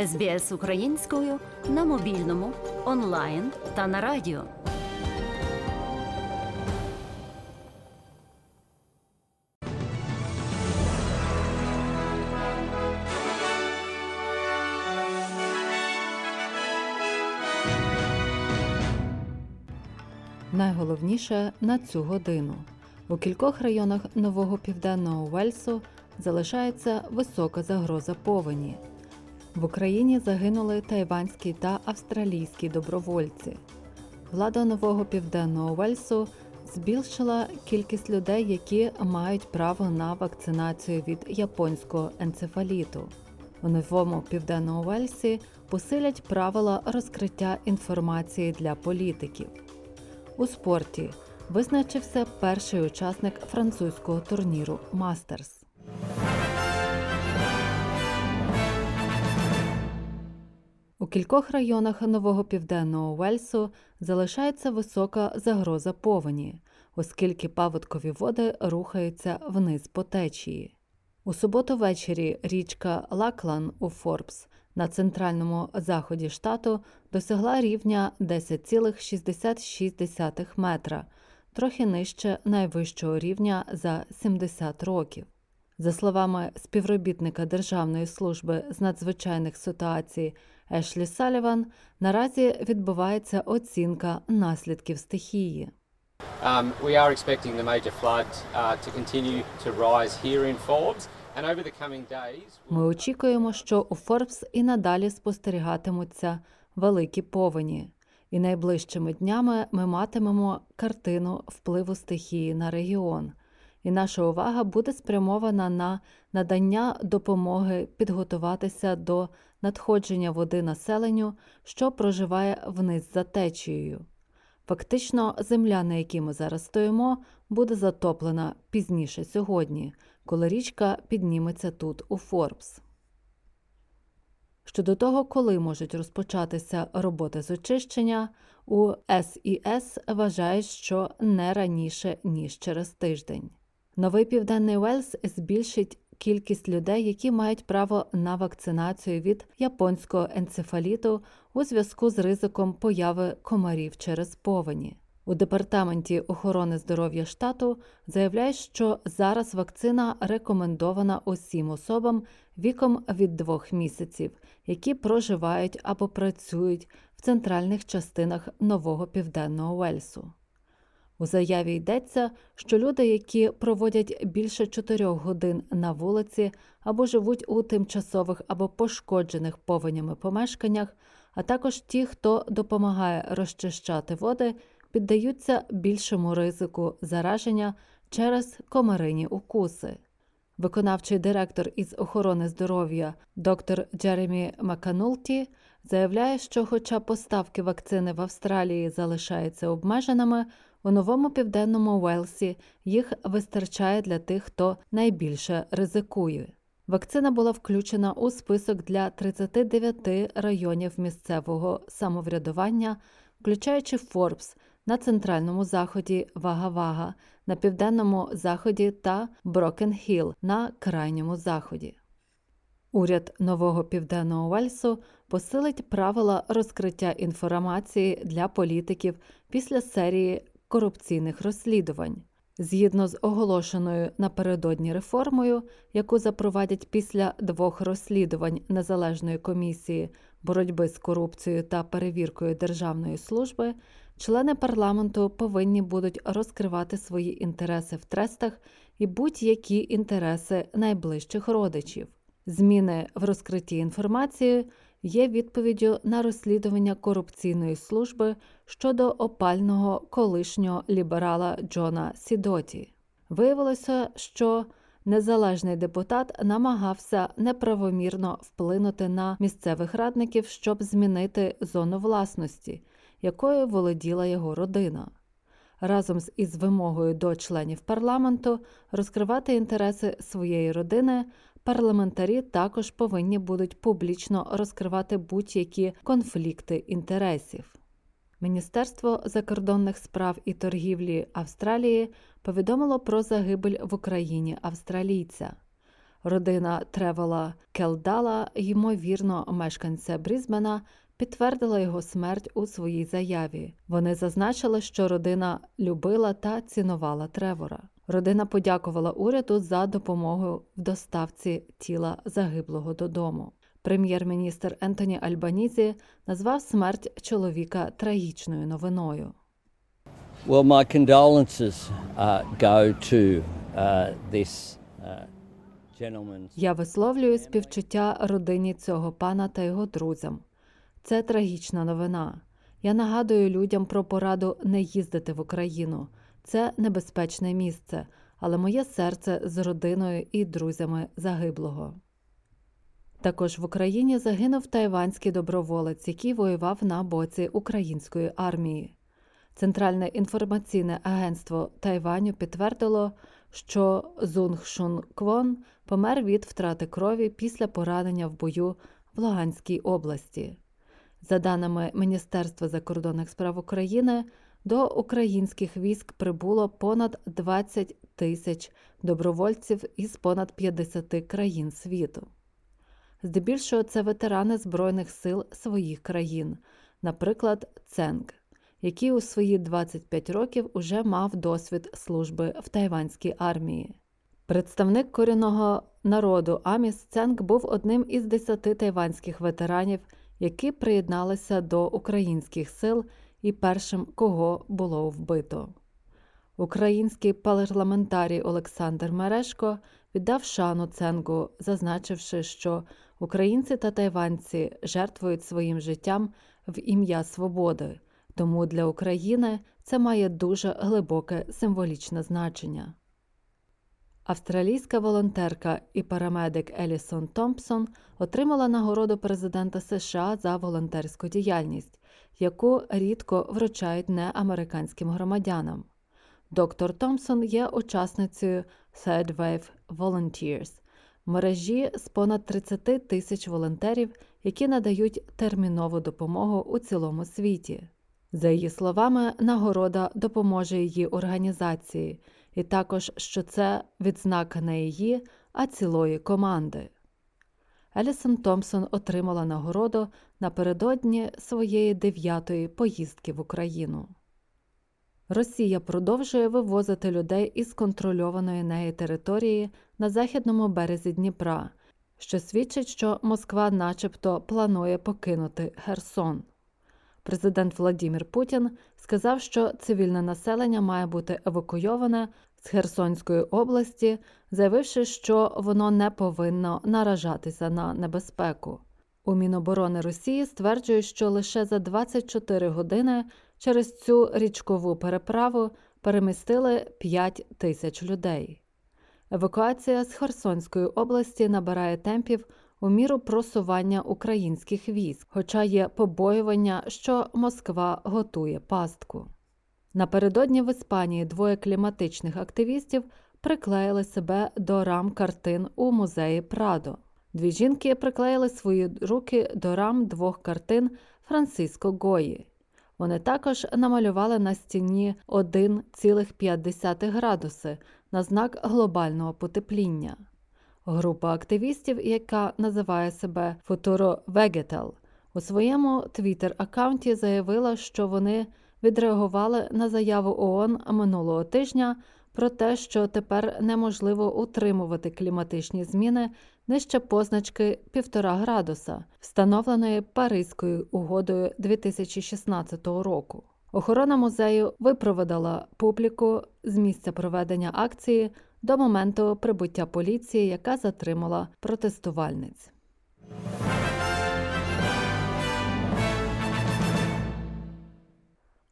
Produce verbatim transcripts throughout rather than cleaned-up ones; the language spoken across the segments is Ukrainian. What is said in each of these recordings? ес бі ес українською на мобільному, онлайн та на радіо. Найголовніше на цю годину. У кількох районах Нового Південного Уельсу залишається висока загроза повені. В Україні загинули тайванські та австралійські добровольці. Влада Нового Південного Уельсу збільшила кількість людей, які мають право на вакцинацію від японського енцефаліту. У Новому Південному Уельсі посилять правила розкриття інформації для політиків. У спорті визначився перший учасник французького турніру «Мастерс». У кількох районах Нового Південного Уельсу залишається висока загроза повені, оскільки паводкові води рухаються вниз по течії. У суботу ввечері річка Лаклан у Форбс на центральному заході штату досягла рівня десять цілих шістдесят шість метра, трохи нижче найвищого рівня за сімдесят років. За словами співробітника Державної служби з надзвичайних ситуацій Ешлі Саліван, наразі відбувається оцінка наслідків стихії. Um, we are expecting the major flood uh, to continue to rise here in Forbes. Ми очікуємо, що у Форбс і надалі спостерігатимуться великі повені. І найближчими днями ми матимемо картину впливу стихії на регіон. І наша увага буде спрямована на надання допомоги підготуватися до надходження води населенню, що проживає вниз за течією. Фактично, земля, на якій ми зараз стоїмо, буде затоплена пізніше сьогодні, коли річка підніметься тут, у Форбс. Щодо того, коли можуть розпочатися роботи з очищення, у ес і ес вважають, що не раніше, ніж через тиждень. Новий Південний Уельс збільшить кількість людей, які мають право на вакцинацію від японського енцефаліту у зв'язку з ризиком появи комарів через повені. У Департаменті охорони здоров'я штату заявляють, що зараз вакцина рекомендована усім особам віком від двох місяців, які проживають або працюють в центральних частинах Нового Південного Уельсу. У заяві йдеться, що люди, які проводять більше чотирьох годин на вулиці або живуть у тимчасових або пошкоджених повенями помешканнях, а також ті, хто допомагає розчищати води, піддаються більшому ризику зараження через комарині укуси. Виконавчий директор із охорони здоров'я доктор Джеремі Маканулті заявляє, що хоча поставки вакцини в Австралії залишаються обмеженими, у Новому Південному Уельсі їх вистачає для тих, хто найбільше ризикує. Вакцина була включена у список для тридцяти дев'яти районів місцевого самоврядування, включаючи Форбс на центральному заході Вага-Вага, на південному заході та Брокен-Хілл на крайньому заході. Уряд Нового Південного Уельсу посилить правила розкриття інформації для політиків після серії корупційних розслідувань. Згідно з оголошеною напередодні реформою, яку запровадять після двох розслідувань Незалежної комісії боротьби з корупцією та перевіркою державної служби, члени парламенту повинні будуть розкривати свої інтереси в трестах і будь-які інтереси найближчих родичів. Зміни в розкритті інформації є відповіддю на розслідування корупційної служби щодо опального колишнього ліберала Джона Сідоті. Виявилося, що незалежний депутат намагався неправомірно вплинути на місцевих радників, щоб змінити зону власності, якою володіла його родина. Разом із вимогою до членів парламенту розкривати інтереси своєї родини, парламентарі також повинні будуть публічно розкривати будь-які конфлікти інтересів. Міністерство закордонних справ і торгівлі Австралії повідомило про загибель в Україні австралійця. Родина Тревела Келдала, ймовірно мешканця Брізбена, підтвердила його смерть у своїй заяві. Вони зазначили, що родина любила та цінувала Тревора. Родина подякувала уряду за допомогу в доставці тіла загиблого додому. Прем'єр-міністр Ентоні Альбанізі назвав смерть чоловіка трагічною новиною. Well, my condolences uh, go to uh, this uh... Я висловлюю співчуття родині цього пана та його друзям. Це трагічна новина. Я нагадую людям про пораду не їздити в Україну. Це небезпечне місце, але моє серце з родиною і друзями загиблого. Також в Україні загинув тайванський доброволець, який воював на боці української армії. Центральне інформаційне агентство Тайваню підтвердило, що Зунг Шун Квон помер від втрати крові після поранення в бою в Луганській області. За даними Міністерства закордонних справ України, до українських військ прибуло понад двадцять тисяч добровольців із понад п'ятдесят країн світу. Здебільшого це ветерани Збройних сил своїх країн, наприклад, Ценг, який у свої двадцять п'ять років уже мав досвід служби в тайванській армії. Представник корінного народу Аміс Ценг був одним із десяти тайванських ветеранів, які приєдналися до українських сил і першим, кого було вбито. Український парламентарій Олександр Мерешко віддав шану Ценгу, зазначивши, що українці та тайванці жертвують своїм життям в ім'я свободи, тому для України це має дуже глибоке символічне значення. Австралійська волонтерка і парамедик Елісон Томпсон отримала нагороду президента США за волонтерську діяльність, яку рідко вручають неамериканським громадянам. Доктор Томпсон є учасницею Third Wave Volunteers – мережі з понад тридцять тисяч волонтерів, які надають термінову допомогу у цілому світі. За її словами, нагорода допоможе її організації, і також, що це відзнака не її, а цілої команди. Елісон Томпсон отримала нагороду напередодні своєї дев'ятої поїздки в Україну. Росія продовжує вивозити людей із контрольованої нею території на західному березі Дніпра, що свідчить, що Москва начебто планує покинути Херсон. Президент Володимир Путін сказав, що цивільне населення має бути евакуйоване з Херсонської області, заявивши, що воно не повинно наражатися на небезпеку. У Міноборони Росії стверджують, що лише за двадцять чотири години через цю річкову переправу перемістили п'ять тисяч людей. Евакуація з Херсонської області набирає темпів у міру просування українських військ, хоча є побоювання, що Москва готує пастку. Напередодні в Іспанії двоє кліматичних активістів приклеїли себе до рам картин у музеї Прадо. Дві жінки приклеїли свої руки до рам двох картин Франциско Гої. Вони також намалювали на стіні один цілих п'ять десятих градуси на знак глобального потепління. Група активістів, яка називає себе Futuro Vegetal, у своєму Twitter-аккаунті заявила, що вони відреагували на заяву ООН минулого тижня про те, що тепер неможливо утримувати кліматичні зміни нижче позначки один і п'ять градуса, встановленої Паризькою угодою дві тисячі шістнадцятого року. Охорона музею випроводила публіку з місця проведення акції до моменту прибуття поліції, яка затримала протестувальниць.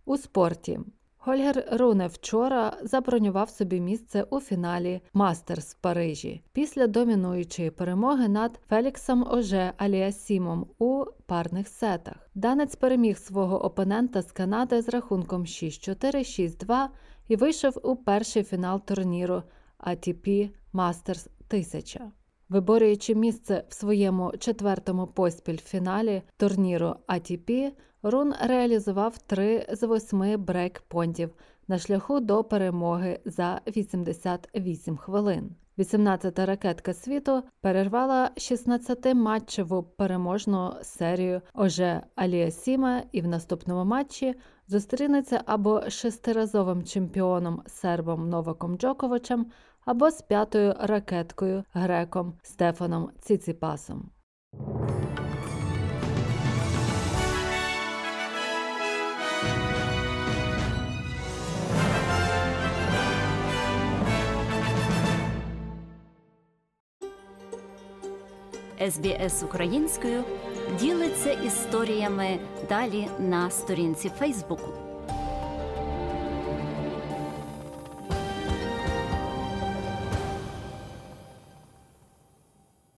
У спорті. Гольгер Руне вчора забронював собі місце у фіналі «Мастерс» в Парижі після домінуючої перемоги над Феліксом Оже-Аліасімом у парних сетах. Данець переміг свого опонента з Канади з рахунком шість чотири, шість два і вийшов у перший фінал турніру ей ті пі Masters тисяча. Виборюючи місце в своєму четвертому поспіль фіналі турніру ей ті пі, Рун реалізував три з восьми брейкпонтів на шляху до перемоги за вісімдесят вісім хвилин. вісімнадцята ракетка світу перервала шістнадцятиматчеву переможну серію Оже-Аліасіма і в наступному матчі зустрінеться або шестиразовим чемпіоном сербом Новаком Джоковичем, або з п'ятою ракеткою греком Стефаном Циципасом. ес бі ес українською ділиться історіями далі на сторінці Фейсбуку.